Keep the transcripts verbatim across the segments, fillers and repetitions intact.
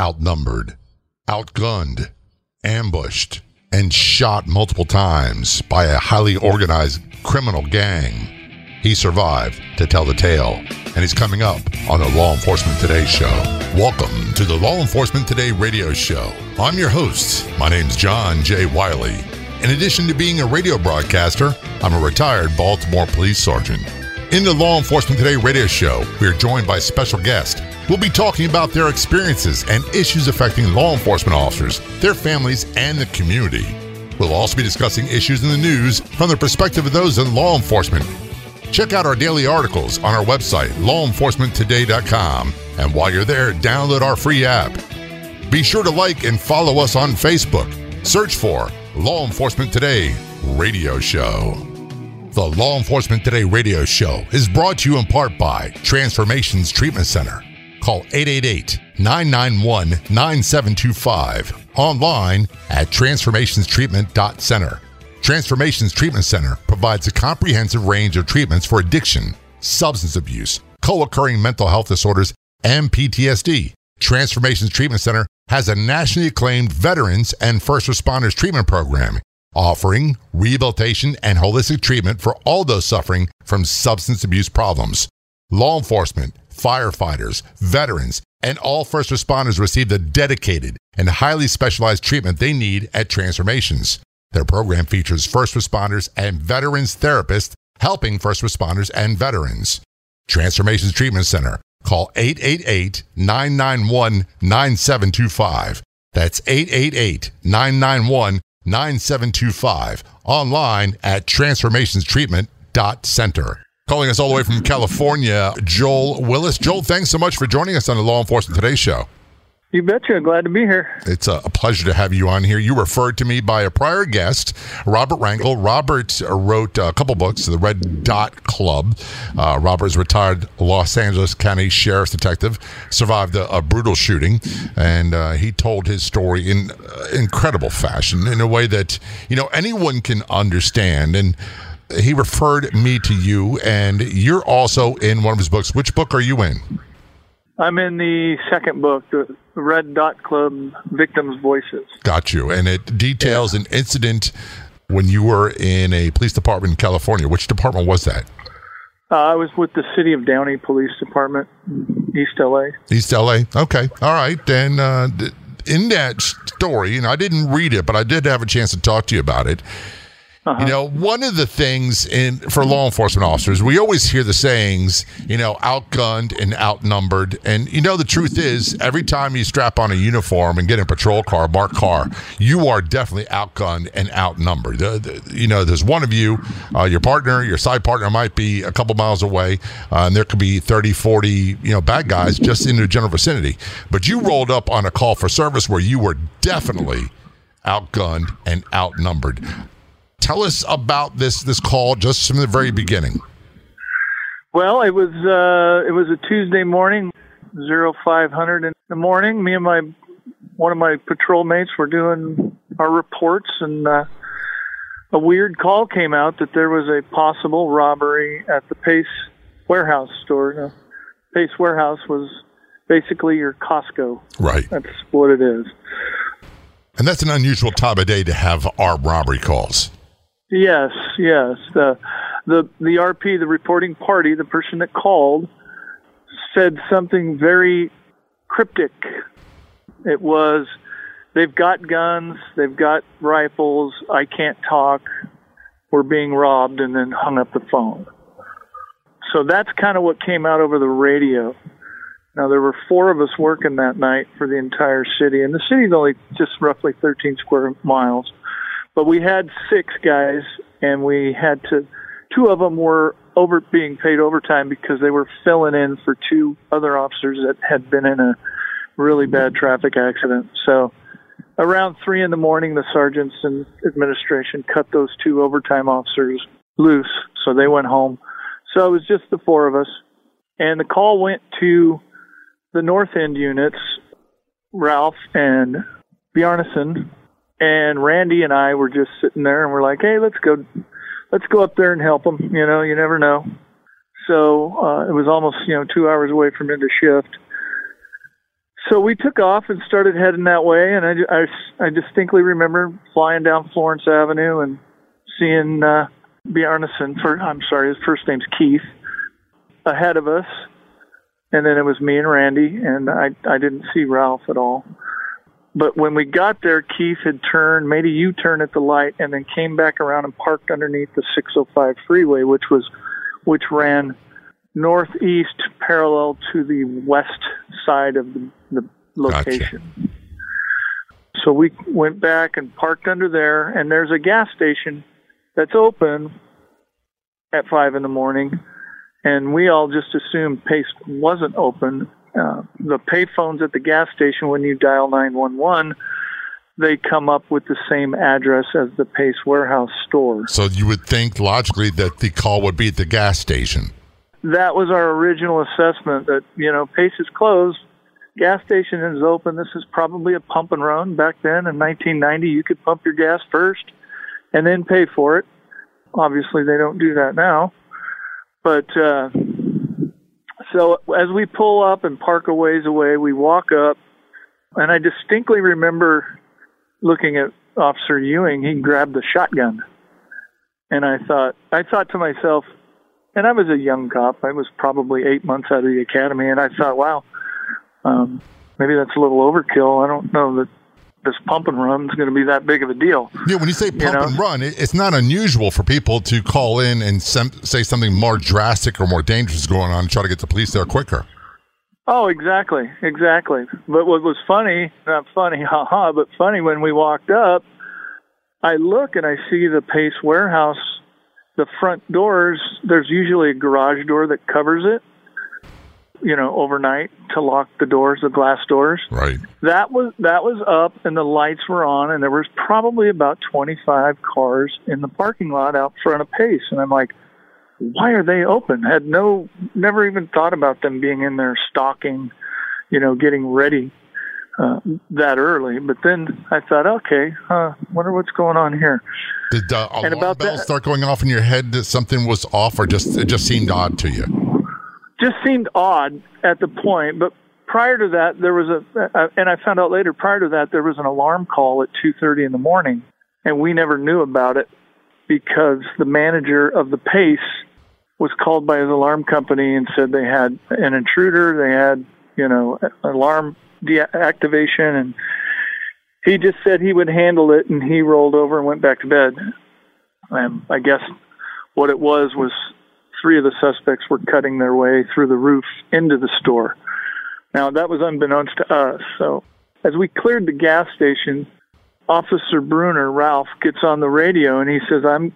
outnumbered, outgunned, ambushed, and shot multiple times by a highly organized criminal gang. He survived to tell the tale, and he's coming up on the Law Enforcement Today show. Welcome to the Law Enforcement Today radio show. I'm your host. My name's John J. Wiley. In addition to being a radio broadcaster, I'm a retired Baltimore police sergeant. In the Law Enforcement Today radio show, we are joined by special guests. We'll be talking about their experiences and issues affecting law enforcement officers, their families, and the community. We'll also be discussing issues in the news from the perspective of those in law enforcement. Check out our daily articles on our website, law enforcement today dot com. And while you're there, download our free app. Be sure to like and follow us on Facebook. Search for Law Enforcement Today Radio Show. The Law Enforcement Today Radio Show is brought to you in part by Transformations Treatment Center. Call eight eight eight, nine nine one, nine seven two five. Online at transformations treatment dot center. Transformations Treatment Center provides a comprehensive range of treatments for addiction, substance abuse, co-occurring mental health disorders, and P T S D. Transformations Treatment Center has a nationally acclaimed veterans and first responders treatment program, offering rehabilitation and holistic treatment for all those suffering from substance abuse problems. Law enforcement, firefighters, veterans, and all first responders receive the dedicated and highly specialized treatment they need at Transformations. Their program features first responders and veterans therapists helping first responders and veterans. Transformations Treatment Center. Call eight eight eight, nine nine one, nine seven two five. That's eight eight eight, nine nine one, nine seven two five. Online at transformations treatment dot center. Calling us all the way from California, Joel Willis. Joel, thanks so much for joining us on the Law Enforcement Today show. You betcha. Glad to be here. It's a pleasure to have you on here. You referred to me by a prior guest, Robert Wrangle. Robert wrote a couple books, The Red Dot Club. Uh, Robert's retired Los Angeles County Sheriff's Detective, survived a, a brutal shooting, and uh, he told his story in uh, incredible fashion, in a way that, you know, anyone can understand. And he referred me to you, and you're also in one of his books. Which book are you in? I'm in the second book, The Red Dot Club, Victims' Voices. Got you. And it details yeah. an incident when you were in a police department in California. Which department was that? Uh, I was with the City of Downey Police Department, East L A. East L A. Okay. All right. And uh, in that story, and I didn't read it, but I did have a chance to talk to you about it. You know, one of the things in for law enforcement officers, we always hear the sayings, you know, outgunned and outnumbered. And, you know, the truth is, every time you strap on a uniform and get in a patrol car, a marked car, you are definitely outgunned and outnumbered. The, the, you know, there's one of you, uh, your partner, your side partner might be a couple miles away, uh, and there could be thirty, forty, you know, bad guys just in the general vicinity. But you rolled up on a call for service where you were definitely outgunned and outnumbered. Tell us about this this call just from the very beginning. Well, it was uh, it was a Tuesday morning, oh five hundred in the morning. Me and my one of my patrol mates were doing our reports, and uh, a weird call came out that there was a possible robbery at the Pace Warehouse store. Now, Pace Warehouse was basically your Costco. Right. That's what it is. And that's an unusual time of day to have armed robbery calls. Yes, yes. The, the the R P, the reporting party, the person that called, said something very cryptic. It was, they've got guns, they've got rifles, I can't talk, we're being robbed, and then hung up the phone. So that's kind of what came out over the radio. Now, there were four of us working that night for the entire city, and the city's only just roughly thirteen square miles. But we had six guys, and we had to, two of them were over being paid overtime because they were filling in for two other officers that had been in a really bad traffic accident. So around three in the morning, the sergeants and administration cut those two overtime officers loose, so they went home. So it was just the four of us, and the call went to the North End units, Ralph and Bjarnason. And Randy and I were just sitting there, and we're like, "Hey, let's go, let's go up there and help them." You know, you never know. So uh, it was almost, you know, two hours away from end of shift. So we took off and started heading that way, and I, I, I distinctly remember flying down Florence Avenue and seeing uh, Bjarnason, for, I'm sorry, his first name's Keith, ahead of us, and then it was me and Randy, and I, I didn't see Ralph at all. But when we got there, Keith had turned, made a U-turn at the light, and then came back around and parked underneath the six oh five freeway, which was, which ran northeast parallel to the west side of the, the location. Gotcha. So we went back and parked under there, and there's a gas station that's open at five in the morning, and we all just assumed Pace wasn't open. Uh, the pay phones at the gas station, when you dial nine one one, they come up with the same address as the Pace Warehouse store. So you would think logically that the call would be at the gas station. That was our original assessment that, you know, Pace is closed, gas station is open. This is probably a pump and run. Back then in nineteen ninety, you could pump your gas first and then pay for it. Obviously, they don't do that now. But uh So as we pull up and park a ways away, we walk up, and I distinctly remember looking at Officer Ewing. He grabbed the shotgun, and I thought, I thought to myself, and I was a young cop. I was probably eight months out of the academy, and I thought, wow, um, maybe that's a little overkill. I don't know that this pump and run is going to be that big of a deal. Yeah, when you say pump you know? and run, it's not unusual for people to call in and sem- say something more drastic or more dangerous going on and try to get the police there quicker. Oh, exactly, exactly. But what was funny, not funny, haha, but funny, when we walked up, I look and I see the Pace Warehouse, the front doors, there's usually a garage door that covers it, you know, overnight to lock the doors, the glass doors. Right. That was that was up, and the lights were on, and there was probably about twenty-five cars in the parking lot out front of Pace. And I'm like, why are they open? Had no, never even thought about them being in there stalking, you know, getting ready uh, that early. But then I thought, okay, uh, wonder what's going on here. Did uh, alarm and about bells that, start going off in your head that something was off, or just it just seemed odd to you? Just seemed odd at the point, but prior to that, there was a, and I found out later, prior to that, there was an alarm call at two thirty in the morning, and we never knew about it because the manager of the Pace was called by his alarm company and said they had an intruder, they had, you know, alarm deactivation, and he just said he would handle it, and he rolled over and went back to bed. And I guess what it was was, three of the suspects were cutting their way through the roof into the store. Now, that was unbeknownst to us. So as we cleared the gas station, Officer Bruner, Ralph, gets on the radio, and he says, I'm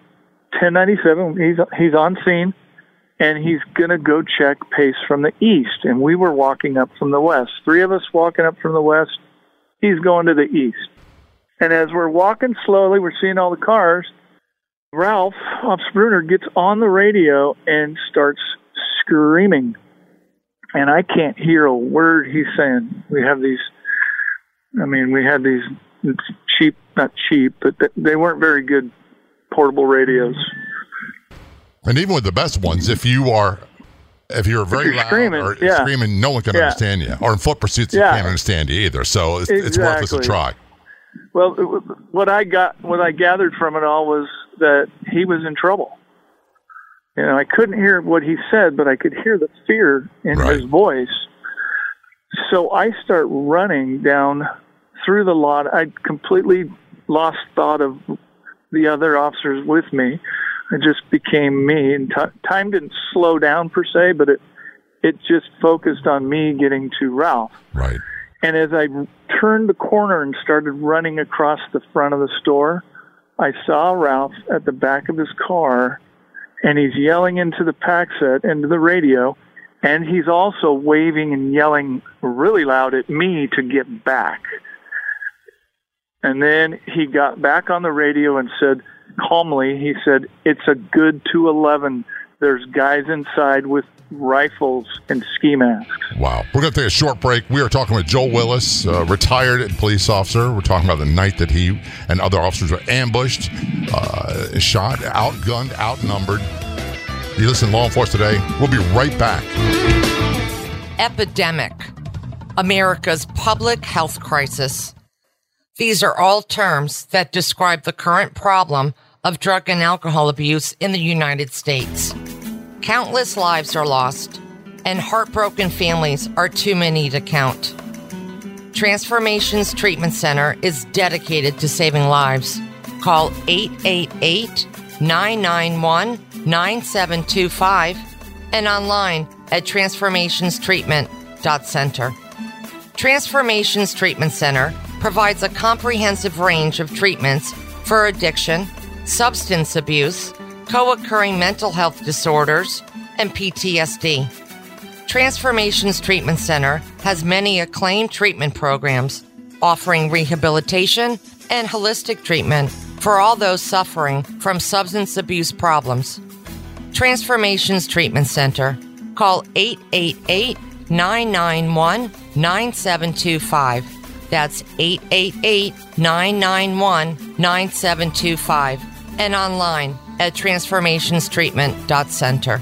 ten ninety-seven. He's, he's on scene, and he's going to go check Pace from the east. And we were walking up from the west. Three of us walking up from the west. He's going to the east. And as we're walking slowly, we're seeing all the cars. Ralph, Officer Bruner, gets on the radio and starts screaming. And I can't hear a word he's saying. We have these, I mean, we had these cheap, not cheap, but they weren't very good portable radios. And even with the best ones, if you are, if you're very if you're loud screaming, or yeah. screaming, no one can yeah. understand you. Or in foot pursuits, yeah. you can't understand you either. So it's, exactly. it's worth us a try. Well, what I got, what I gathered from it all was that he was in trouble. You know, I couldn't hear what he said, but I could hear the fear in right. his voice. So I start running down through the lot. I completely lost thought of the other officers with me. It just became me, and t- time didn't slow down per se, but it it just focused on me getting to Ralph. Right. And as I turned the corner and started running across the front of the store, I saw Ralph at the back of his car, and he's yelling into the pack set, into the radio, and he's also waving and yelling really loud at me to get back. And then he got back on the radio and said, calmly, he said, it's a good two eleven. There's guys inside with rifles and ski masks. Wow. We're going to take a short break. We are talking with Joel Willis, a retired police officer. We're talking about the night that he and other officers were ambushed, uh, shot, outgunned, outnumbered. You listen to Law Enforcement Today. We'll be right back. Epidemic. America's public health crisis. These are all terms that describe the current problem of drug and alcohol abuse in the United States. Countless lives are lost, and heartbroken families are too many to count. Transformations Treatment Center is dedicated to saving lives. Call eight eight eight, nine nine one, nine seven two five and online at transformations treatment dot center. Transformations Treatment Center provides a comprehensive range of treatments for addiction, substance abuse, co-occurring mental health disorders, and P T S D. Transformations Treatment Center has many acclaimed treatment programs offering rehabilitation and holistic treatment for all those suffering from substance abuse problems. Transformations Treatment Center. Call eight eight eight, nine nine one, nine seven two five. That's eight eight eight, nine nine one, nine seven two five and online at transformations treatment dot center.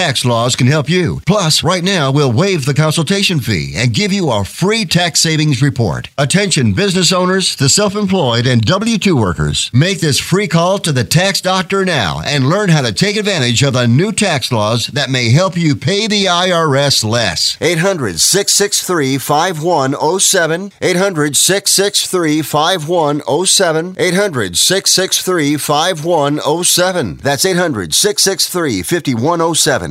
Tax laws can help you. Plus, right now, we'll waive the consultation fee and give you a free tax savings report. Attention business owners, the self-employed, and W two workers. Make this free call to the tax doctor now and learn how to take advantage of the new tax laws that may help you pay the I R S less. eight hundred, six six three, five one zero seven. eight hundred, six six three, five one zero seven. eight hundred, six six three, five one zero seven. That's eight hundred, six six three, five one zero seven.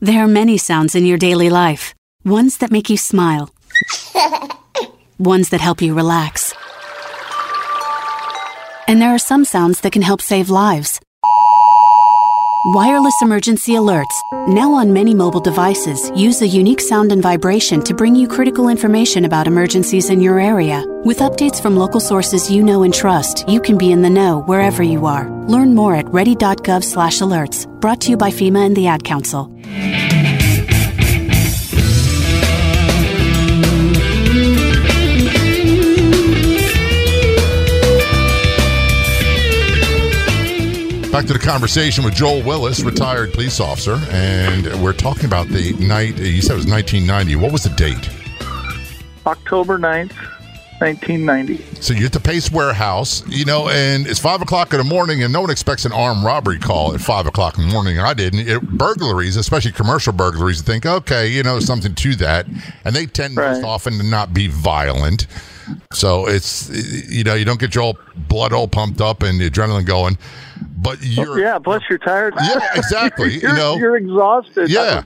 There are many sounds in your daily life. Ones that make you smile. Ones that help you relax. And there are some sounds that can help save lives. Wireless emergency alerts, now on many mobile devices, use a unique sound and vibration to bring you critical information about emergencies in your area. With updates from local sources you know and trust, you can be in the know wherever you are. Learn more at ready dot gov slash alerts. Brought to you by FEMA and the Ad Council. Back to the conversation with Joel Willis, retired police officer, and we're talking about the night, you said it was nineteen ninety. What was the date? October ninth, nineteen ninety. So you're at the Pace Warehouse, you know, and it's five o'clock in the morning, and no one expects an armed robbery call at five o'clock in the morning. I didn't. It, burglaries, especially commercial burglaries, think, okay, you know, something to that. And they tend right. most often to not be violent. So it's, you know, you don't get your all blood all pumped up and the adrenaline going. But you're, yeah, plus you're tired. Yeah, exactly. you're, you know, you're exhausted. Yeah, was,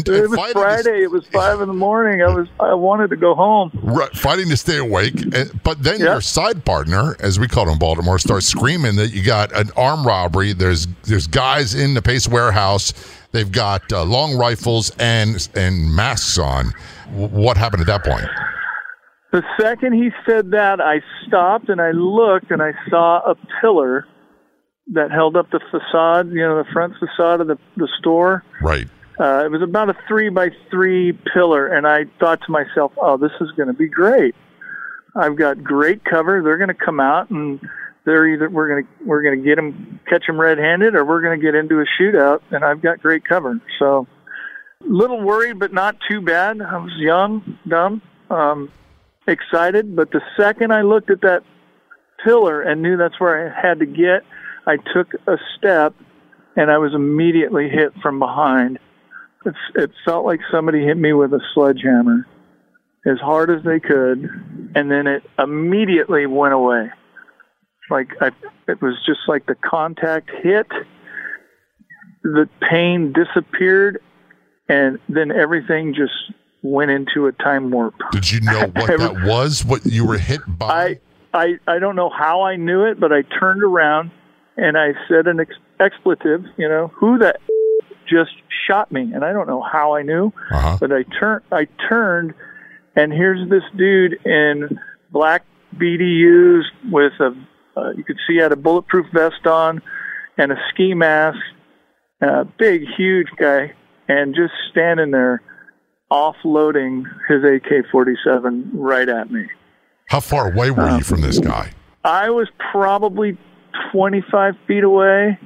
and, and it was Friday. St- it was five in the morning. I was I wanted to go home. Right, fighting to stay awake. But then yep. your side partner, as we call it in Baltimore, starts screaming that you got an armed robbery. There's there's guys in the Pace Warehouse. They've got uh, long rifles and and masks on. What happened at that point? The second he said that, I stopped and I looked and I saw a pillar that held up the facade, you know, the front facade of the, the store. Right. Uh, it was about a three by three pillar, and I thought to myself, oh, this is going to be great. I've got great cover. They're going to come out, and they're either we're going to we're going to get them, catch them red-handed, or we're going to get into a shootout, and I've got great cover. So, little worried, but not too bad. I was young, dumb, um, excited, but the second I looked at that pillar and knew that's where I had to get, I took a step, and I was immediately hit from behind. It, it felt like somebody hit me with a sledgehammer as hard as they could, and then it immediately went away. Like I, it was just like the contact hit, the pain disappeared, and then everything just went into a time warp. Did you know what that was, what you were hit by? I, I, I don't know how I knew it, but I turned around, and I said an ex- expletive, you know, who the f- just shot me? And I don't know how I knew, uh-huh. but I, tur- I turned, and here's this dude in black B D Us with a, uh, you could see he had a bulletproof vest on and a ski mask, a big, huge guy, and just standing there offloading his A K forty-seven right at me. How far away were um, you from this guy? I was probably twenty-five feet away,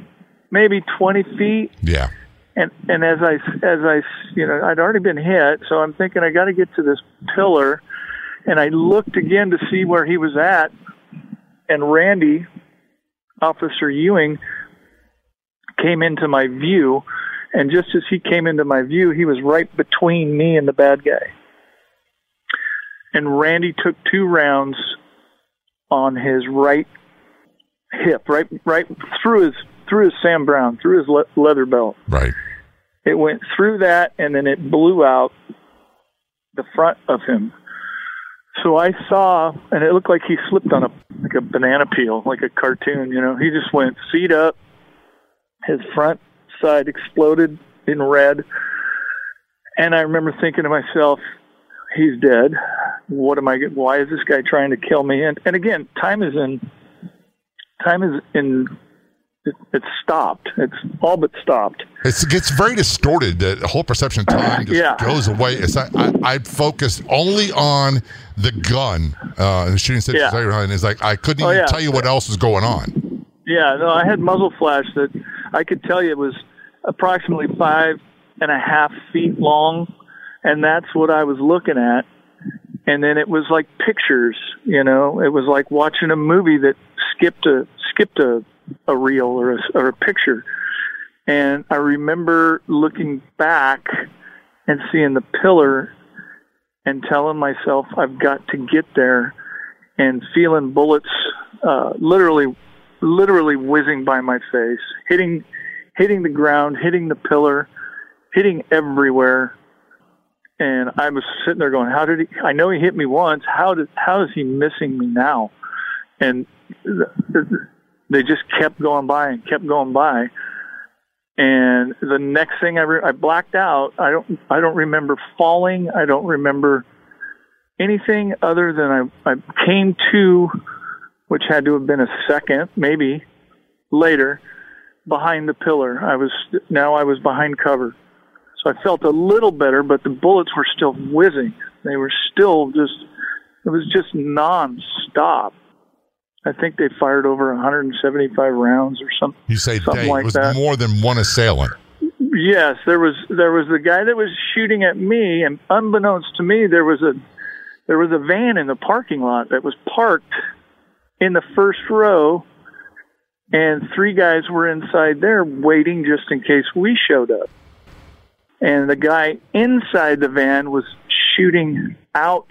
maybe twenty feet. Yeah. And and as I as I you know, I'd already been hit, so I'm thinking I got to get to this pillar. And I looked again to see where he was at, and Randy, Officer Ewing, came into my view. And just as he came into my view, he was right between me and the bad guy. And Randy took two rounds on his right hip, right, right through his through his Sam Brown, through his le- leather belt. Right. It went through that, and then it blew out the front of him. So I saw, and it looked like he slipped on a like a banana peel, like a cartoon. You know, he just went feet up, his front side exploded in red, and I remember thinking to myself, he's dead. What am I why is this guy trying to kill me? And and again, time is in time is in it, it's stopped. It's all but stopped. It's, it gets very distorted. The whole perception of time just yeah. goes away. It's I, I, I focused only on the gun uh, and the shooting situation, yeah. and it's like I couldn't oh, even yeah. tell you what else was going on. Yeah, no, I had muzzle flash that I could tell you it was approximately five and a half feet long, and that's what I was looking at. And then it was like pictures, you know. It was like watching a movie that skipped a skipped a, a reel or a, or a picture. And I remember looking back and seeing the pillar and telling myself, I've got to get there, and feeling bullets uh, literally literally whizzing by my face, hitting hitting the ground, hitting the pillar, hitting everywhere. And I was sitting there going, how did he, I know he hit me once. How did, how is he missing me now? And they just kept going by and kept going by. And the next thing I, re- I blacked out. I don't, I don't remember falling. I don't remember anything other than I, I came to, which had to have been a second, maybe later, behind the pillar. I was now I was behind cover, so I felt a little better, but the bullets were still whizzing. They were still just. It was just nonstop. I think they fired over one hundred seventy-five rounds or something. You say something they, like it was that. More than one assailant. Yes, there was. There was the guy that was shooting at me, and unbeknownst to me, there was a there was a van in the parking lot that was parked in the first row, and three guys were inside there waiting just in case we showed up. And the guy inside the van was shooting out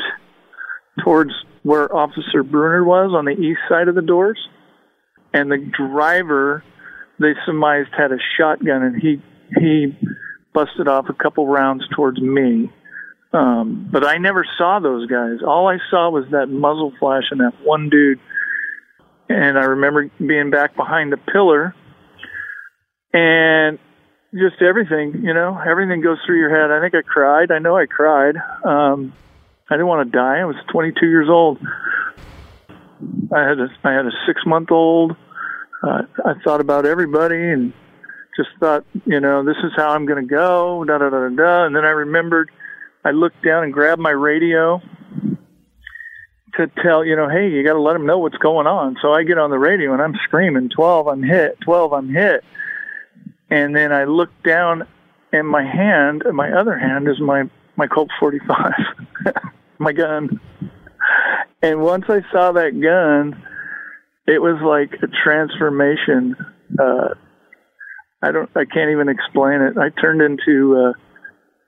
towards where Officer Bruner was on the east side of the doors. And the driver, they surmised, had a shotgun, and he he busted off a couple rounds towards me. Um, but I never saw those guys. All I saw was that muzzle flash and that one dude. And I remember being back behind the pillar, and just everything, you know, everything goes through your head. I think I cried. I know I cried. Um, I didn't want to die. I was twenty-two years old. I had a, I had a six-month-old. Uh, I thought about everybody and just thought, you know, this is how I'm going to go, da, da, da, da. And then I remembered I looked down and grabbed my radio to tell, you know, hey, you got to let them know what's going on. So I get on the radio and I'm screaming, twelve, I'm hit, twelve, I'm hit. And then I look down and my hand, my other hand is my, my Colt forty-five, my gun. And once I saw that gun, it was like a transformation. Uh, I don't, I can't even explain it. I turned into, uh,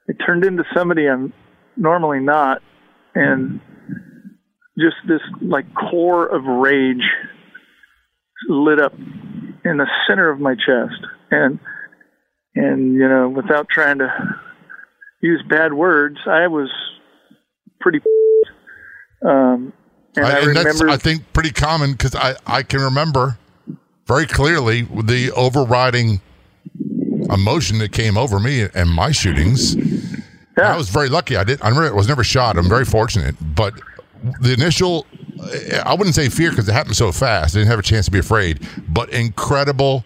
it turned into somebody I'm normally not, and just this like core of rage lit up in the center of my chest, and and you know, without trying to use bad words, I was pretty. Um, and I, I and remember, that's, I think, pretty common, because I I can remember very clearly the overriding emotion that came over me and my shootings. Yeah. I was very lucky. I did. I remember I was never shot. I'm very fortunate. But the initial, I wouldn't say fear, because it happened so fast. I didn't have a chance to be afraid. But incredible,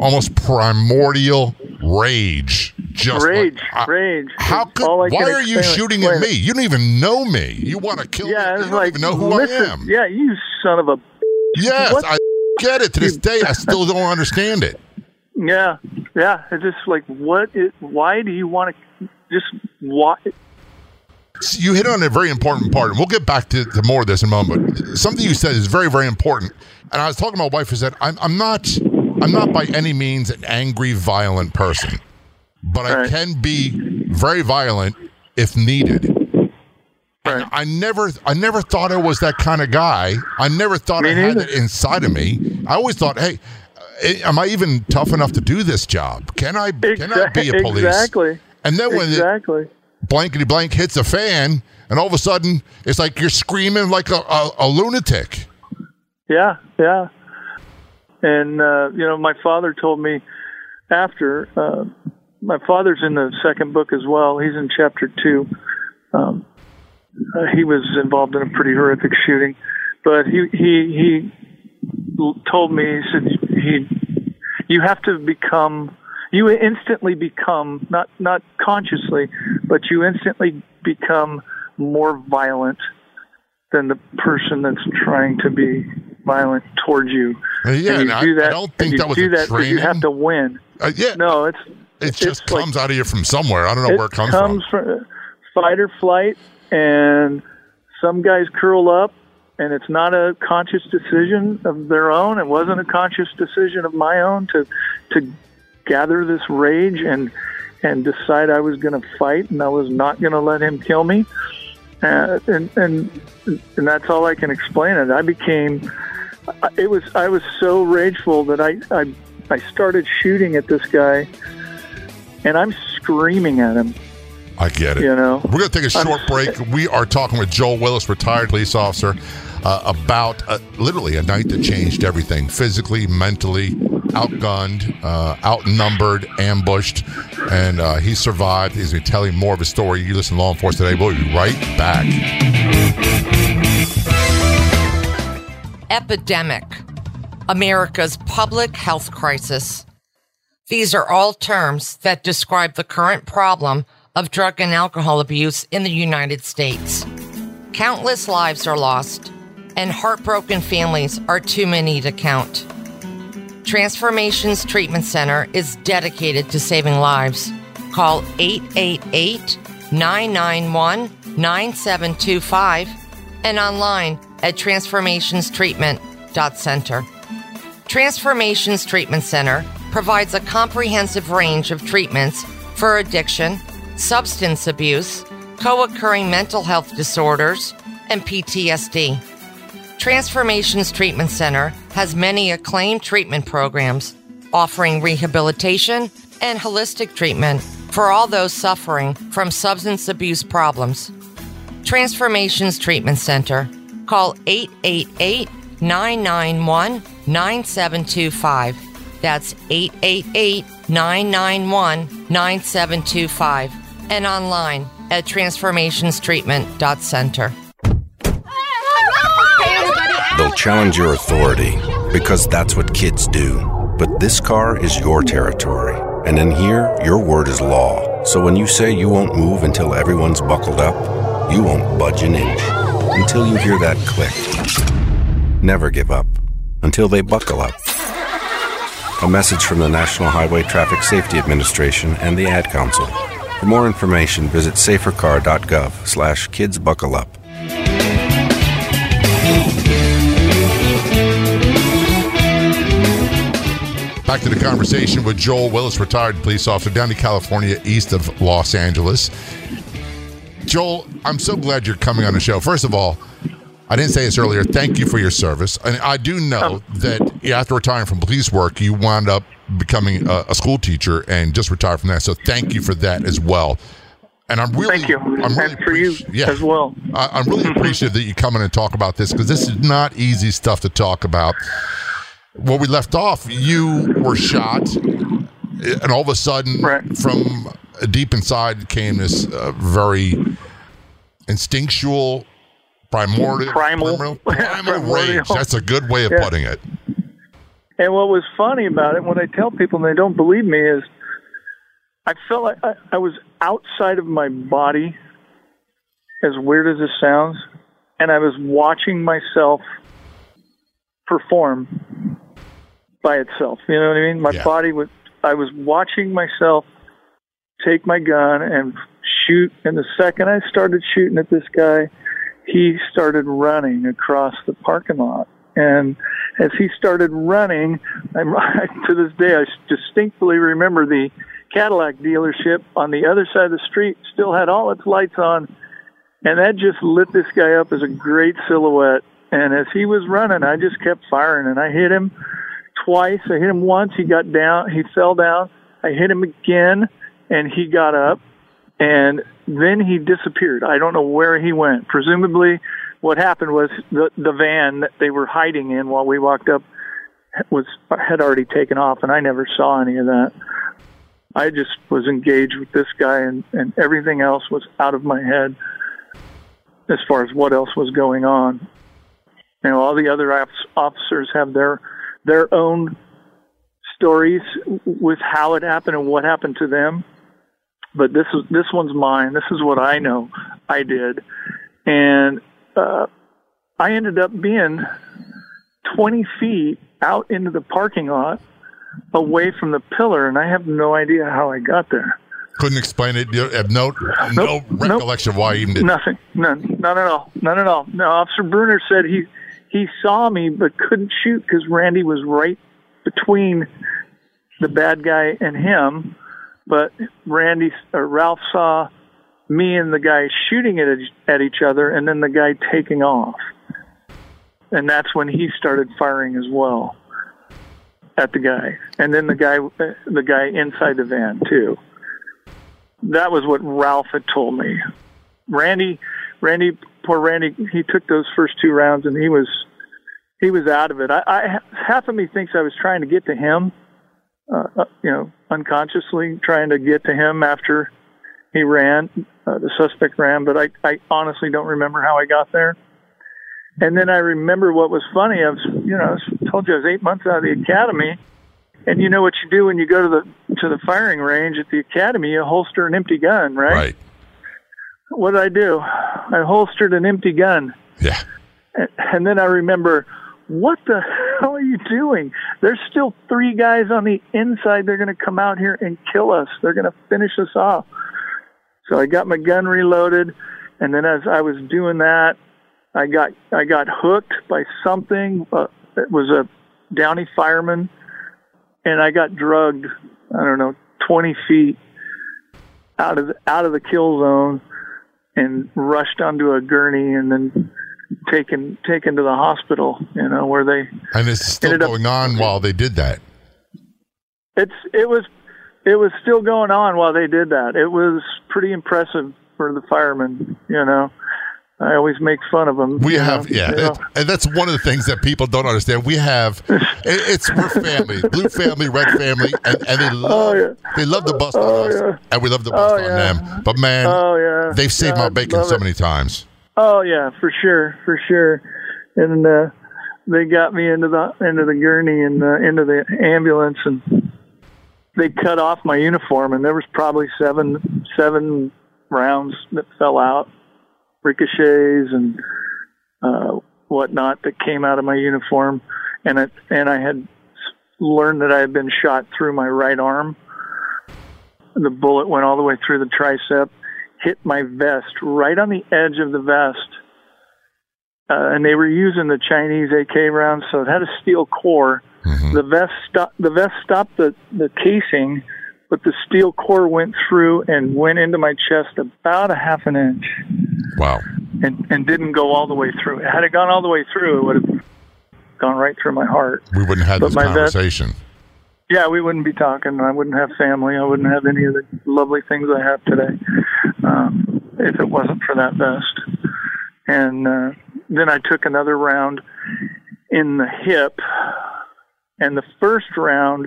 almost primordial rage. Just rage, like, I, rage. How could? Why are you shooting at me? You don't even know me. You want to kill yeah, me? You don't like, even know who listen, I am. Yeah, you son of a. Yes, what? I get it. To this day, I still don't understand it. Yeah, yeah. It's just like, what is, why do you want to just, why? You hit on a very important part, and we'll get back to, to more of this in a moment. Something you said is very, very important. And I was talking to my wife, who said, I'm, I'm not, I'm not by any means an angry, violent person, but I right. can be very violent if needed. Right. I never, I never thought I was that kind of guy. I never thought me I neither. had it inside of me. I always thought, hey, am I even tough enough to do this job? Can I, exactly. can I be a police? Exactly. And then when exactly. it blankety blank hits a fan, and all of a sudden it's like you're screaming like a, a, a lunatic. Yeah, yeah. And, uh, you know, my father told me after, uh, my father's in the second book as well. He's in chapter two. Um, uh, he was involved in a pretty horrific shooting, but he, he, he told me, he said, He, you have to become, you instantly become, not, not consciously, but you instantly become more violent than the person that's trying to be violent towards you. Uh, yeah, and you and do I, that, I don't think that was do a training. You have to win. Uh, yeah, no, it's it just it's comes like, out of you from somewhere. I don't know it where it comes, comes from. from. Fight or flight, and some guys curl up. And it's not a conscious decision of their own. It wasn't a conscious decision of my own to to gather this rage and and decide I was going to fight and I was not going to let him kill me. Uh, and and and that's all I can explain it. I became it was I was so rageful that I I, I started shooting at this guy, and I'm screaming at him. I get it. You know, we're going to take a short break. We are talking with Joel Willis, retired police officer, uh, about uh, literally a night that changed everything, physically, mentally, outgunned, uh, outnumbered, ambushed, and uh, he survived. He's going to be telling more of his story. You listen to Law Enforcement Today. We'll be right back. Epidemic, America's public health crisis. These are all terms that describe the current problem of drug and alcohol abuse in the United States. Countless lives are lost, and heartbroken families are too many to count. Transformations Treatment Center is dedicated to saving lives. Call eight eight eight, nine nine one, nine seven two five and online at transformations treatment dot center. Transformations Treatment Center provides a comprehensive range of treatments for addiction, substance abuse, co-occurring mental health disorders, and P T S D. Transformations Treatment Center has many acclaimed treatment programs offering rehabilitation and holistic treatment for all those suffering from substance abuse problems. Transformations Treatment Center. Call eight eight eight, nine nine one, nine seven two five. That's eight eight eight, nine nine one, nine seven two five. And online at transformations treatment dot center. They'll challenge your authority because that's what kids do. But this car is your territory, and in here, your word is law. So when you say you won't move until everyone's buckled up, you won't budge an inch until you hear that click. Never give up until they buckle up. A message from the National Highway Traffic Safety Administration and the Ad Council. For more information, visit safercar.gov slash kidsbuckleup. Back to the conversation with Joel Willis, retired police officer down in California, east of Los Angeles. Joel, I'm so glad you're coming on the show. First of all, I didn't say this earlier, thank you for your service. And I do know that after retiring from police work, you wound up becoming a, a school teacher and just retired from that. So thank you for that as well. And I'm really, thank you. I'm really and for you yeah, as well. I, I'm really appreciative that you come in and talk about this, because this is not easy stuff to talk about. Where we left off, you were shot, and all of a sudden, right. from deep inside came this uh, very instinctual, primordial, primal, primal, primal rage. That's a good way of yeah. putting it. And what was funny about it, when I tell people and they don't believe me, is I felt like I, I was outside of my body, as weird as it sounds, and I was watching myself perform by itself. You know what I mean? My yeah. body was, I was watching myself take my gun and shoot. And the second I started shooting at this guy, he started running across the parking lot. And as he started running, I'm, to this day, I distinctly remember the Cadillac dealership on the other side of the street still had all its lights on, and that just lit this guy up as a great silhouette. And as he was running, I just kept firing, and I hit him twice. I hit him once. He got down. He fell down. I hit him again, and he got up, and then he disappeared. I don't know where he went. Presumably, what happened was the, the van that they were hiding in while we walked up was had already taken off, and I never saw any of that. I just was engaged with this guy, and, and everything else was out of my head as far as what else was going on. You know, all the other officers have their their own stories with how it happened and what happened to them. But this is this one's mine. This is what I know I did. And Uh, I ended up being twenty feet out into the parking lot away from the pillar, and I have no idea how I got there. Couldn't explain it. You have no, nope, no recollection nope. of why you did it. Nothing. None. None at all. None at all. No, Officer Bruner said he, he saw me but couldn't shoot because Randy was right between the bad guy and him. But Randy or Ralph saw me and the guy shooting at, at each other, and then the guy taking off. And that's when he started firing as well at the guy. And then the guy the guy inside the van, too. That was what Ralph had told me. Randy, Randy, poor Randy, he took those first two rounds, and he was he was out of it. I, I half of me thinks I was trying to get to him, uh, you know, unconsciously trying to get to him after he ran, uh, the suspect ran, but I, I honestly don't remember how I got there. And then I remember what was funny. I was, you know, I told you I was eight months out of the academy, and you know what you do when you go to the to the firing range at the academy? You holster an empty gun, right? Right. What did I do? I holstered an empty gun. Yeah. And, and then I remember, what the hell are you doing? There's still three guys on the inside. They're going to come out here and kill us. They're going to finish us off. So I got my gun reloaded, and then as I was doing that, I got I got hooked by something. Uh, it was a Downey fireman, and I got drugged. I don't know, twenty feet out of the, out of the kill zone, and rushed onto a gurney, and then taken taken to the hospital. You know where they and it's still going up, on while they did that. It's it was. It was still going on while they did that. It was pretty impressive for the firemen, you know. I always make fun of them. We have, know, yeah. You know? And that's one of the things that people don't understand. We have, it's we're family, blue family, red family, and, and they, love, oh, yeah. they love the bust oh, on us, yeah. and we love the bust oh, on yeah. them. But, man, oh, yeah. they've saved yeah, my bacon so it. many times. Oh, yeah, for sure, for sure. And uh, they got me into the into the gurney and uh, into the ambulance, and they cut off my uniform, and there was probably seven seven rounds that fell out, ricochets and uh, whatnot that came out of my uniform, and it, and I had learned that I had been shot through my right arm. The bullet went all the way through the tricep, hit my vest right on the edge of the vest. Uh, and they were using the Chinese A K rounds, so it had a steel core. Mm-hmm. The vest stopped, the vest stopped the, the casing, but the steel core went through and went into my chest about a half an inch. Wow. And and didn't go all the way through. Had it gone all the way through, it would have gone right through my heart. We wouldn't have had this conversation. Vest, yeah, we wouldn't be talking. I wouldn't have family. I wouldn't have any of the lovely things I have today um, if it wasn't for that vest. And... Uh, Then I took another round in the hip, and the first round,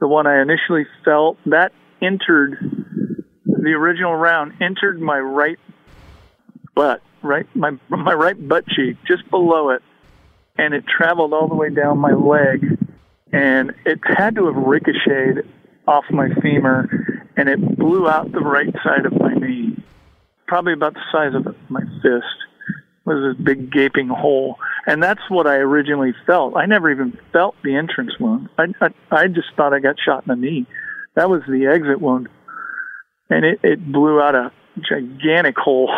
the one I initially felt, that entered, the original round entered my right butt, right my my right butt cheek, just below it, and it traveled all the way down my leg, and it had to have ricocheted off my femur, and it blew out the right side of my knee, probably about the size of my fist. Was this big gaping hole, and that's what I originally felt. I never even felt the entrance wound. I, I, I just thought I got shot in the knee. That was the exit wound, and it, it blew out a gigantic hole,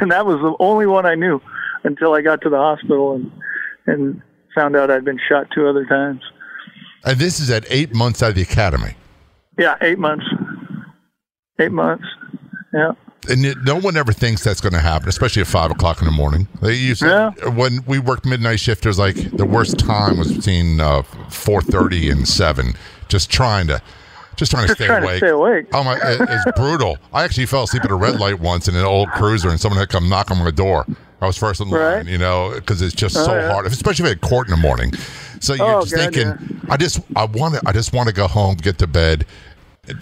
and that was the only one I knew until I got to the hospital and, and found out I'd been shot two other times. And this is at eight months out of the academy? Yeah, eight months. Eight months, yeah. And no one ever thinks that's going to happen, especially at five o'clock in the morning. They used to, yeah. When we worked midnight shift, it was like the worst time was between uh, four thirty and seven. Just trying to, just trying just to stay trying awake. To stay awake. Oh my, it, it's brutal. I actually fell asleep at a red light once in an old cruiser, and someone had come knock on my door. I was first in line, right. You know, because it's just oh, so yeah. hard, especially if you had court in the morning. So you're oh, just God, thinking, yeah. I just, I want to, I just want to go home, get to bed.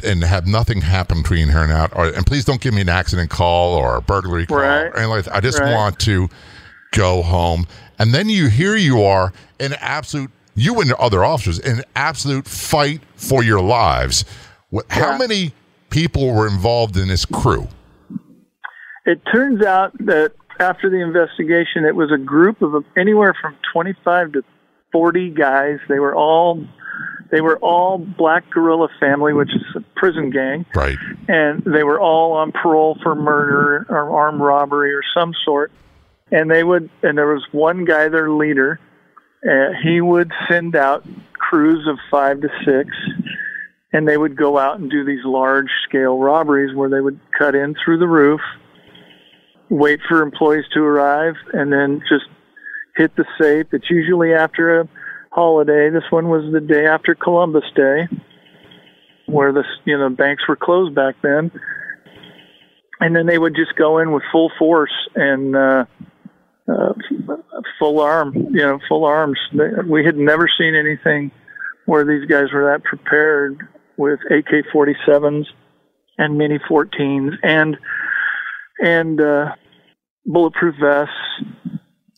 And have nothing happen between here and out, or, and please don't give me an accident call or a burglary call. Right. Or anything like that. I just right. want to go home. And then you here you are in absolute, you and other officers in absolute fight for your lives. How yeah. many people were involved in this crew? It turns out that after the investigation, it was a group of anywhere from twenty-five to forty guys. They were all. They were all Black Guerrilla Family, which is a prison gang. Right. And they were all on parole for murder or armed robbery or some sort. And they would, and there was one guy, their leader, uh, he would send out crews of five to six, and they would go out and do these large-scale robberies where they would cut in through the roof, wait for employees to arrive, and then just hit the safe. It's usually after a holiday. This one was the day after Columbus Day, where the you know banks were closed back then, and then they would just go in with full force and uh, uh, full arm, you know, full arms. They, we had never seen anything where these guys were that prepared with A K forty-sevens and mini fourteens and and uh, bulletproof vests.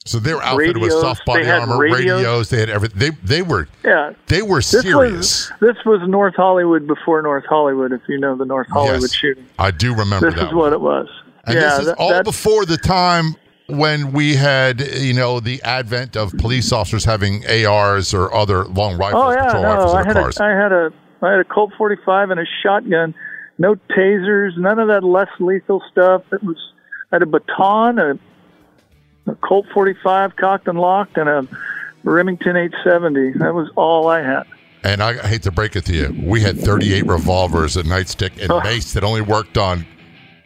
So their outfit was soft body armor, radios. radios, they had everything. They they were yeah. they were this serious. Was, this was North Hollywood before North Hollywood, if you know the North Hollywood yes, shooting. I do remember this that. This is one. What it was. And yeah, this is that, all before the time when we had, you know, the advent of police officers having A Rs or other long rifles, oh, yeah, patrol no, rifles in their cars. A, I had a I had a Colt forty-five and a shotgun, no tasers, none of that less lethal stuff. It was I had a baton, a A Colt forty-five cocked and locked, and a Remington eight seventy. That was all I had. And I hate to break it to you, we had thirty-eight revolvers, a nightstick, and oh. mace that only worked on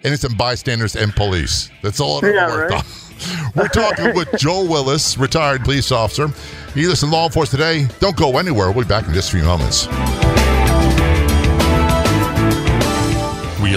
innocent bystanders and police. That's all it yeah, worked right? on. We're talking with Joel Willis, retired police officer. You listen to Law Enforcement Today. Don't go anywhere. We'll be back in just a few moments. We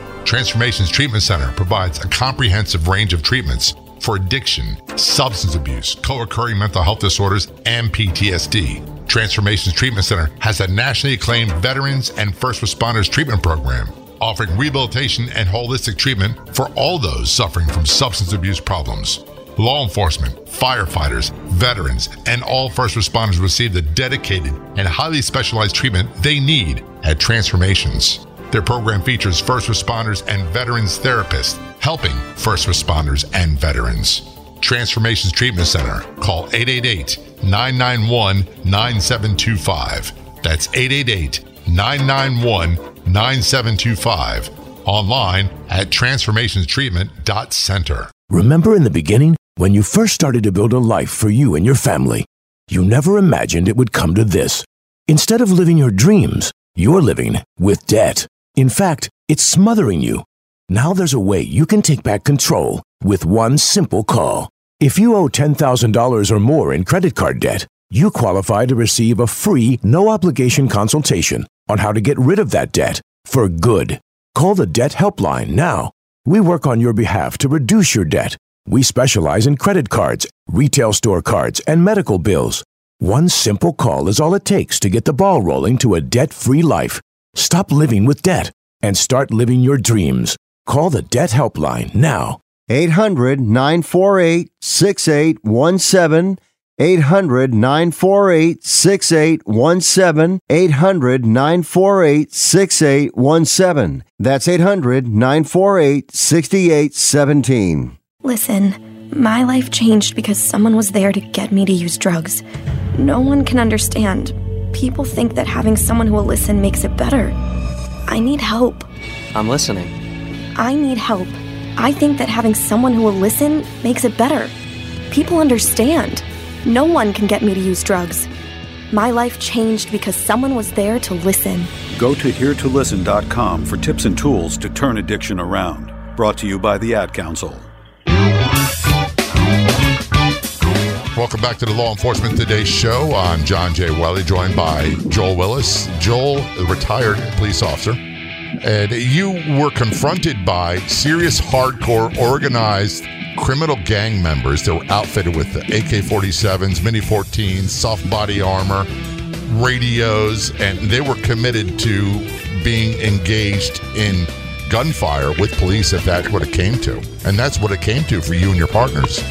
Transformations Treatment Center provides a comprehensive range of treatments for addiction, substance abuse, co-occurring mental health disorders, and P T S D. Transformations Treatment Center has a nationally acclaimed veterans and first responders treatment program, offering rehabilitation and holistic treatment for all those suffering from substance abuse problems. Law enforcement, firefighters, veterans, and all first responders receive the dedicated and highly specialized treatment they need at Transformations. Their program features first responders and veterans therapists, helping first responders and veterans. Transformations Treatment Center. Call eight eight eight, nine nine one, nine seven two five. That's eight eight eight, nine nine one, nine seven two five. Online at transformations treatment dot center. Remember in the beginning, when you first started to build a life for you and your family, you never imagined it would come to this. Instead of living your dreams, you're living with debt. In fact, it's smothering you. Now there's a way you can take back control with one simple call. If you owe ten thousand dollars or more in credit card debt, you qualify to receive a free, no-obligation consultation on how to get rid of that debt for good. Call the Debt Helpline now. We work on your behalf to reduce your debt. We specialize in credit cards, retail store cards, and medical bills. One simple call is all it takes to get the ball rolling to a debt-free life. Stop living with debt and start living your dreams. Call the Debt Helpline now. eight hundred, nine four eight, six eight one seven. eight hundred, nine four eight, six eight one seven. eight hundred, nine four eight, six eight one seven. That's eight hundred, nine four eight, six eight one seven. Listen, my life changed because someone was there to get me to use drugs. No one can understand. People think that having someone who will listen makes it better. I need help. I'm listening. I need help. I think that having someone who will listen makes it better. People understand. No one can get me to use drugs. My life changed because someone was there to listen. Go to here to listen dot com for tips and tools to turn addiction around. Brought to you by the Ad Council. Welcome back to the Law Enforcement Today show. I'm John J. Wiley, joined by Joel Willis. Joel, a retired police officer. And you were confronted by serious, hardcore, organized criminal gang members that were outfitted with the A K forty-sevens, Mini fourteens, soft body armor, radios, and they were committed to being engaged in gunfire with police if that's what it came to. And that's what it came to for you and your partners.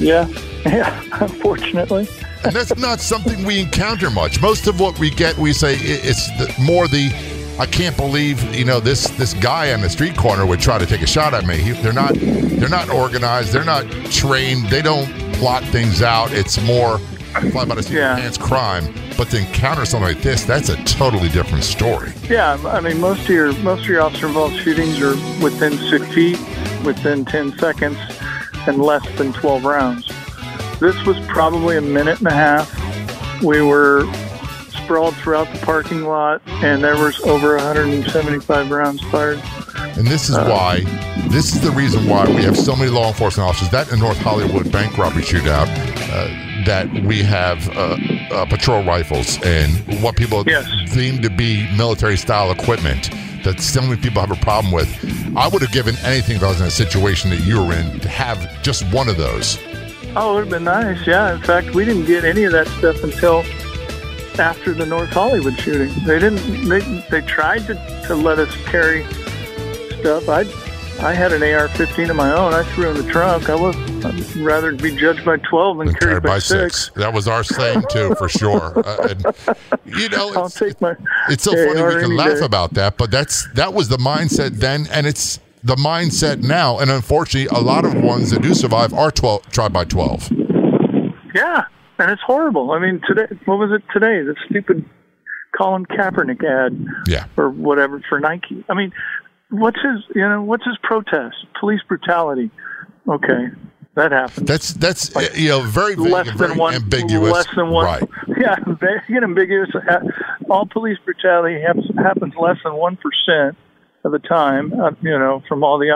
Yeah, yeah, unfortunately. And that's not something we encounter much. Most of what we get, we say it's the, more the... I can't believe, you know, this this guy on the street corner would try to take a shot at me. He, they're not they're not organized. They're not trained. They don't plot things out. It's more fly by the seat of pants crime. But to encounter something like this, that's a totally different story. Yeah, I mean, most of your most of your officer-involved shootings are within six feet, within ten seconds, and less than twelve rounds. This was probably a minute and a half. We were sprawled throughout the parking lot, and there was over one hundred seventy-five rounds fired. And this is uh, why, this is the reason why we have so many law enforcement officers. That in North Hollywood bank robbery shootout, uh, that we have uh, uh, patrol rifles and what people yes. deem to be military-style equipment that so many people have a problem with. I would have given anything if I was in a situation that you were in to have just one of those. Oh, it would have been nice, yeah. In fact, we didn't get any of that stuff until after the North Hollywood shooting. They didn't, they, they tried to, to let us carry stuff. I I had an A R fifteen of my own. I threw in the trunk. I was, I'd rather be judged by twelve than, than carried by, by six. six. That was our saying too, for sure. Uh, and, you know, it's, I'll take my it's so funny we can laugh day. about that, but that's that was the mindset then, and it's the mindset now. And unfortunately, a lot of ones that do survive are twelve tried by twelve. Yeah. And it's horrible. I mean, today, what was it today? The stupid Colin Kaepernick ad, yeah, or whatever for Nike. I mean, what's his, you know, what's his protest? Police brutality. Okay, that happened. That's that's like, you know, very vague, less very than one, ambiguous. Less than one. Right. Yeah, vague and ambiguous. All police brutality happens happens less than one percent of the time. You know, from all the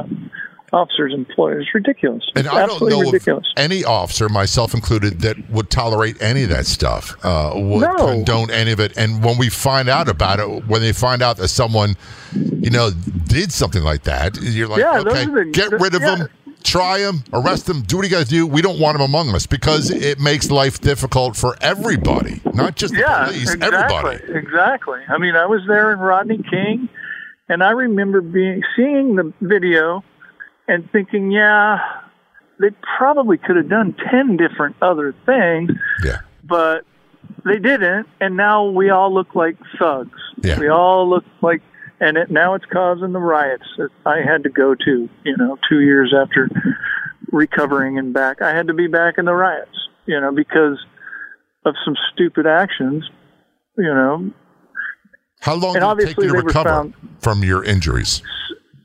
officers employ. It's ridiculous. It's and I don't know ridiculous. If any officer, myself included, that would tolerate any of that stuff, uh, would no. condone any of it. And when we find out about it, when they find out that someone, you know, did something like that, you're like, yeah, okay, the, get the, rid of yeah. them. Try them, arrest them, do what you guys do. We don't want them among us because it makes life difficult for everybody, not just the yeah, police, exactly, everybody. Exactly. I mean, I was there in Rodney King, and I remember being seeing the video and thinking, yeah, they probably could have done ten different other things, yeah. but they didn't, and now we all look like thugs. Yeah. We all look like... And it, now it's causing the riots that I had to go to, you know, two years after recovering and back. I had to be back in the riots, you know, because of some stupid actions, you know. How long and did it take you to recover found, from your injuries?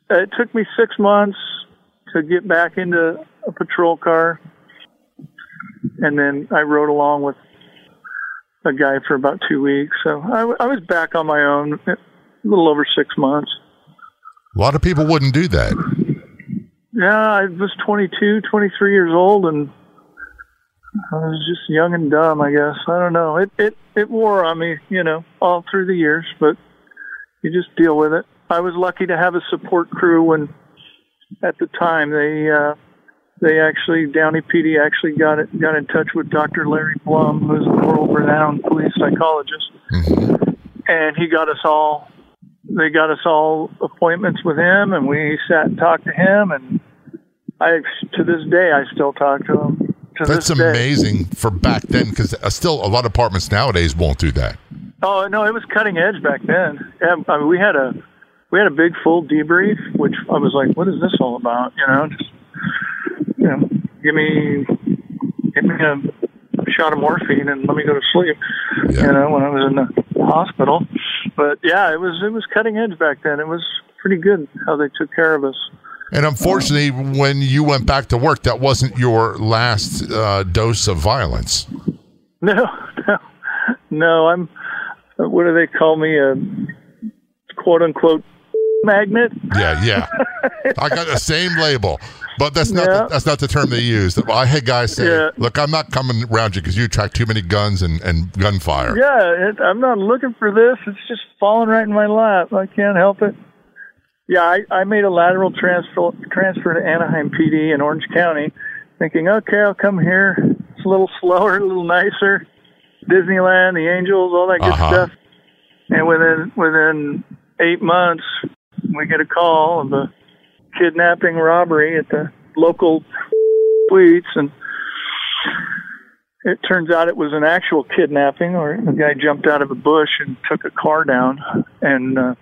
It took me six months to get back into a patrol car. And then I rode along with a guy for about two weeks. So I, I was back on my own. It, A little over six months. A lot of people wouldn't do that. Yeah, I was twenty-two, twenty-three years old, and I was just young and dumb, I guess. I don't know. It it, it wore on me, you know, all through the years, but you just deal with it. I was lucky to have a support crew when, at the time, they uh, they actually, Downey P D actually got it, got in touch with Doctor Larry Blum, who's a world-renowned police psychologist, mm-hmm. and he got us all They got us all appointments with him, and we sat and talked to him. And I, to this day, I still talk to him. To That's this amazing day. For back then, because still a lot of departments nowadays won't do that. Oh no, it was cutting edge back then. I mean, we had a we had a big full debrief, which I was like, "What is this all about?" You know, just you know, give me give me a shot of morphine and let me go to sleep. Yeah. You know, when I was in the hospital. But yeah, it was it was cutting edge back then. It was pretty good how they took care of us. And unfortunately, um, when you went back to work, that wasn't your last uh, dose of violence. No, no, no. I'm. What do they call me? A quote unquote magnet. Yeah, yeah. I got the same label, but that's not yeah. the, that's not the term they use. I had guys say, yeah. "Look, I'm not coming around you because you attract too many guns and, and gunfire." Yeah, it, I'm not looking for this. It's just falling right in my lap. I can't help it. Yeah, I, I made a lateral transfer transfer to Anaheim P D in Orange County, thinking, "Okay, I'll come here. It's a little slower, a little nicer. Disneyland, the Angels, all that good uh-huh. stuff." And within within eight months, we get a call of a kidnapping robbery at the local suites, and it turns out it was an actual kidnapping, or a guy jumped out of a bush and took a car down and uh,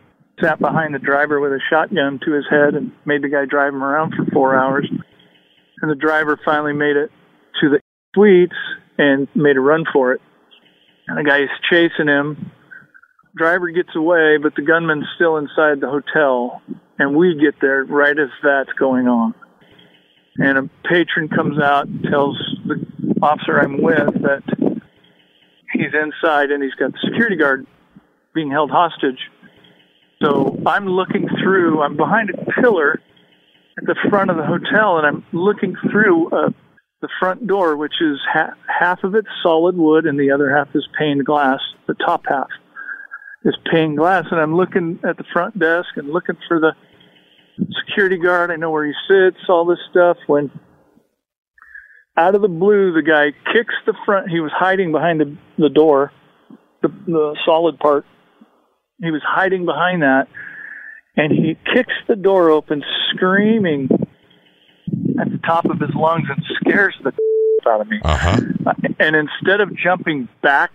sat behind the driver with a shotgun to his head and made the guy drive him around for four hours. And the driver finally made it to the suites and made a run for it. And the guy is chasing him. Driver gets away, but the gunman's still inside the hotel, and we get there right as that's going on. And a patron comes out and tells the officer I'm with that he's inside and he's got the security guard being held hostage. So I'm looking through, I'm behind a pillar at the front of the hotel, and I'm looking through uh, the front door, which is ha- half of it's solid wood and the other half is paned glass, the top half. This pane glass, and I'm looking at the front desk and looking for the security guard. I know where he sits, all this stuff. When out of the blue, the guy kicks the front. He was hiding behind the, the door, the, the solid part. He was hiding behind that, and he kicks the door open, screaming at the top of his lungs and scares the out of me. Uh-huh. And instead of jumping back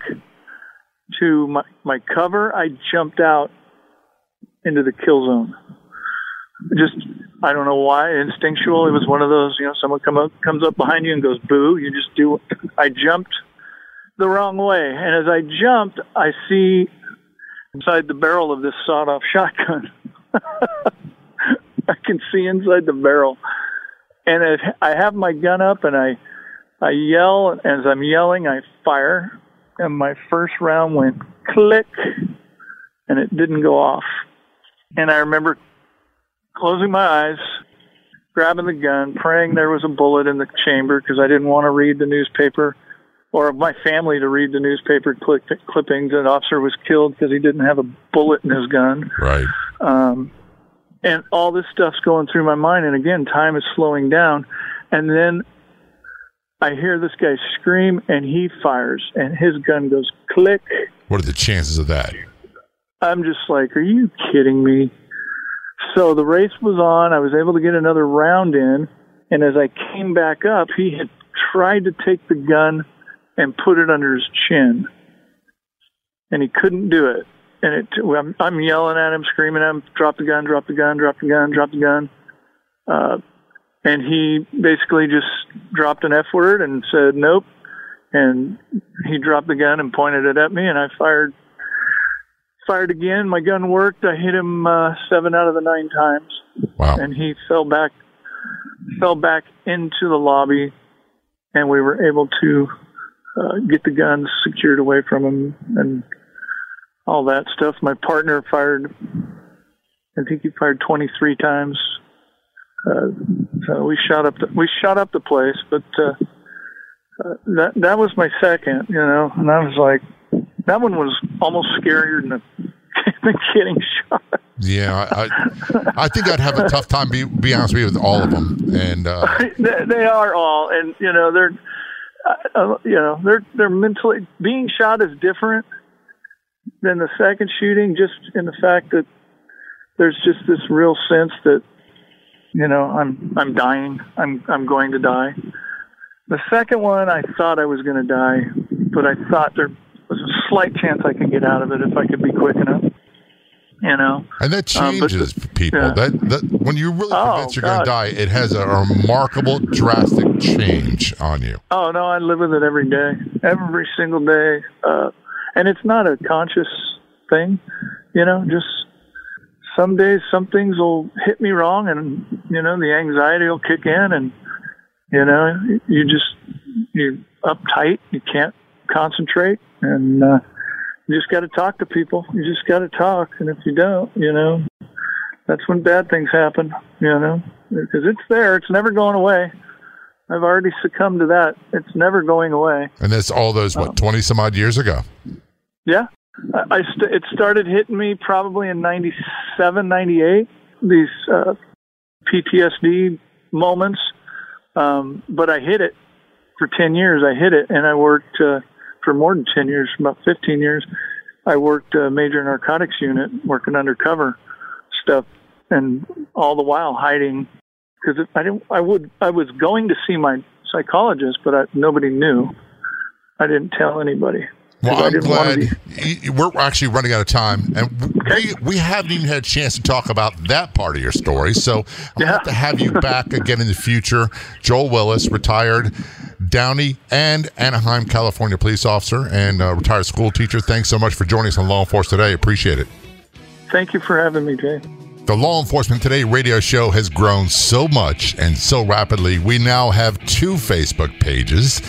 to my, my cover, I jumped out into the kill zone. Just, I don't know why, instinctual. It was one of those, you know, someone come up, comes up behind you and goes, boo, you just do it. I jumped the wrong way. And as I jumped, I see inside the barrel of this sawed-off shotgun. I can see inside the barrel. And if I have my gun up and I, I yell, and as I'm yelling, I fire. And my first round went click, and it didn't go off. And I remember closing my eyes, grabbing the gun, praying there was a bullet in the chamber because I didn't want to read the newspaper or my family to read the newspaper clip- clippings. An officer was killed because he didn't have a bullet in his gun. Right. Um, and all this stuff's going through my mind. And again, time is slowing down. And then I hear this guy scream, and he fires, and his gun goes click. What are the chances of that? I'm just like, are you kidding me? So the race was on. I was able to get another round in, and as I came back up, he had tried to take the gun and put it under his chin, and he couldn't do it. And it, I'm, I'm yelling at him, screaming at him, drop the gun, drop the gun, drop the gun, drop the gun. Uh, and he basically just dropped an F word and said, nope. And he dropped the gun and pointed it at me, and I fired Fired again. My gun worked. I hit him uh, seven out of the nine times. Wow. And he fell back, fell back into the lobby, and we were able to uh, get the guns secured away from him and all that stuff. My partner fired, I think he fired twenty-three times. Uh, so we shot up the, we shot up the place, but uh, uh, that that was my second, you know, and I was like, that one was almost scarier than the kidding shot. Yeah, I, I, I think I'd have a tough time, be, be honest with you, with all of them. And uh, they, they are all, and you know they're, uh, you know they're they're mentally being shot is different than the second shooting, just in the fact that there's just this real sense that you know I'm I'm dying, I'm I'm going to die. The second one, I thought I was going to die, but I thought there was a slight chance I could get out of it if I could be quick enough, you know. And that changes um, but, people. Yeah. That, that when you really oh, convinced you're going to die, it has a remarkable, drastic change on you. Oh no, I live with it every day, every single day, uh, and it's not a conscious thing, you know. Just some days, some things will hit me wrong, and you know, the anxiety will kick in, and you know, you just you're uptight, you can't concentrate. And uh, you just got to talk to people. You just got to talk. And if you don't, you know, that's when bad things happen, you know, because it's there. It's never going away. I've already succumbed to that. It's never going away. And that's all those, what, twenty some odd years ago? Yeah. I, I st- it started hitting me probably in ninety-seven, ninety-eight, these uh, P T S D moments. Um, but I hid it for ten years. I hid it, and I worked Uh, for more than ten years, about fifteen years, I worked a major narcotics unit, working undercover stuff, and all the while hiding, because I didn't. I would. I was going to see my psychologist, but I, nobody knew. I didn't tell anybody. Well, I'm glad be- we're actually running out of time, and okay. we, we haven't even had a chance to talk about that part of your story. So I'll yeah. have to have you back again in the future. Joel Willis, retired Downey and Anaheim, California police officer and uh, retired school teacher. Thanks so much for joining us on Law Enforcement Today. Appreciate it. Thank you for having me, Jay. The Law Enforcement Today radio show has grown so much and so rapidly. We now have two Facebook pages.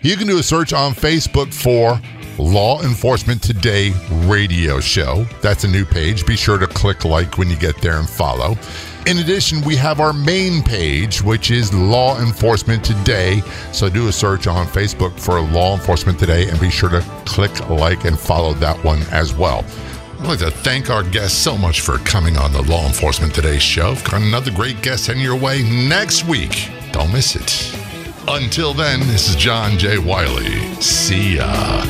You can do a search on Facebook for Law Enforcement Today radio show. That's a new page. Be sure to click like when you get there and follow. In addition, we have our main page, which is Law Enforcement Today. So do a search on Facebook for Law Enforcement Today and be sure to click like and follow that one as well. I'd like to thank our guests so much for coming on the Law Enforcement Today show. We've got another great guest heading your way next week. Don't miss it. Until then, this is John J. Wiley. See ya.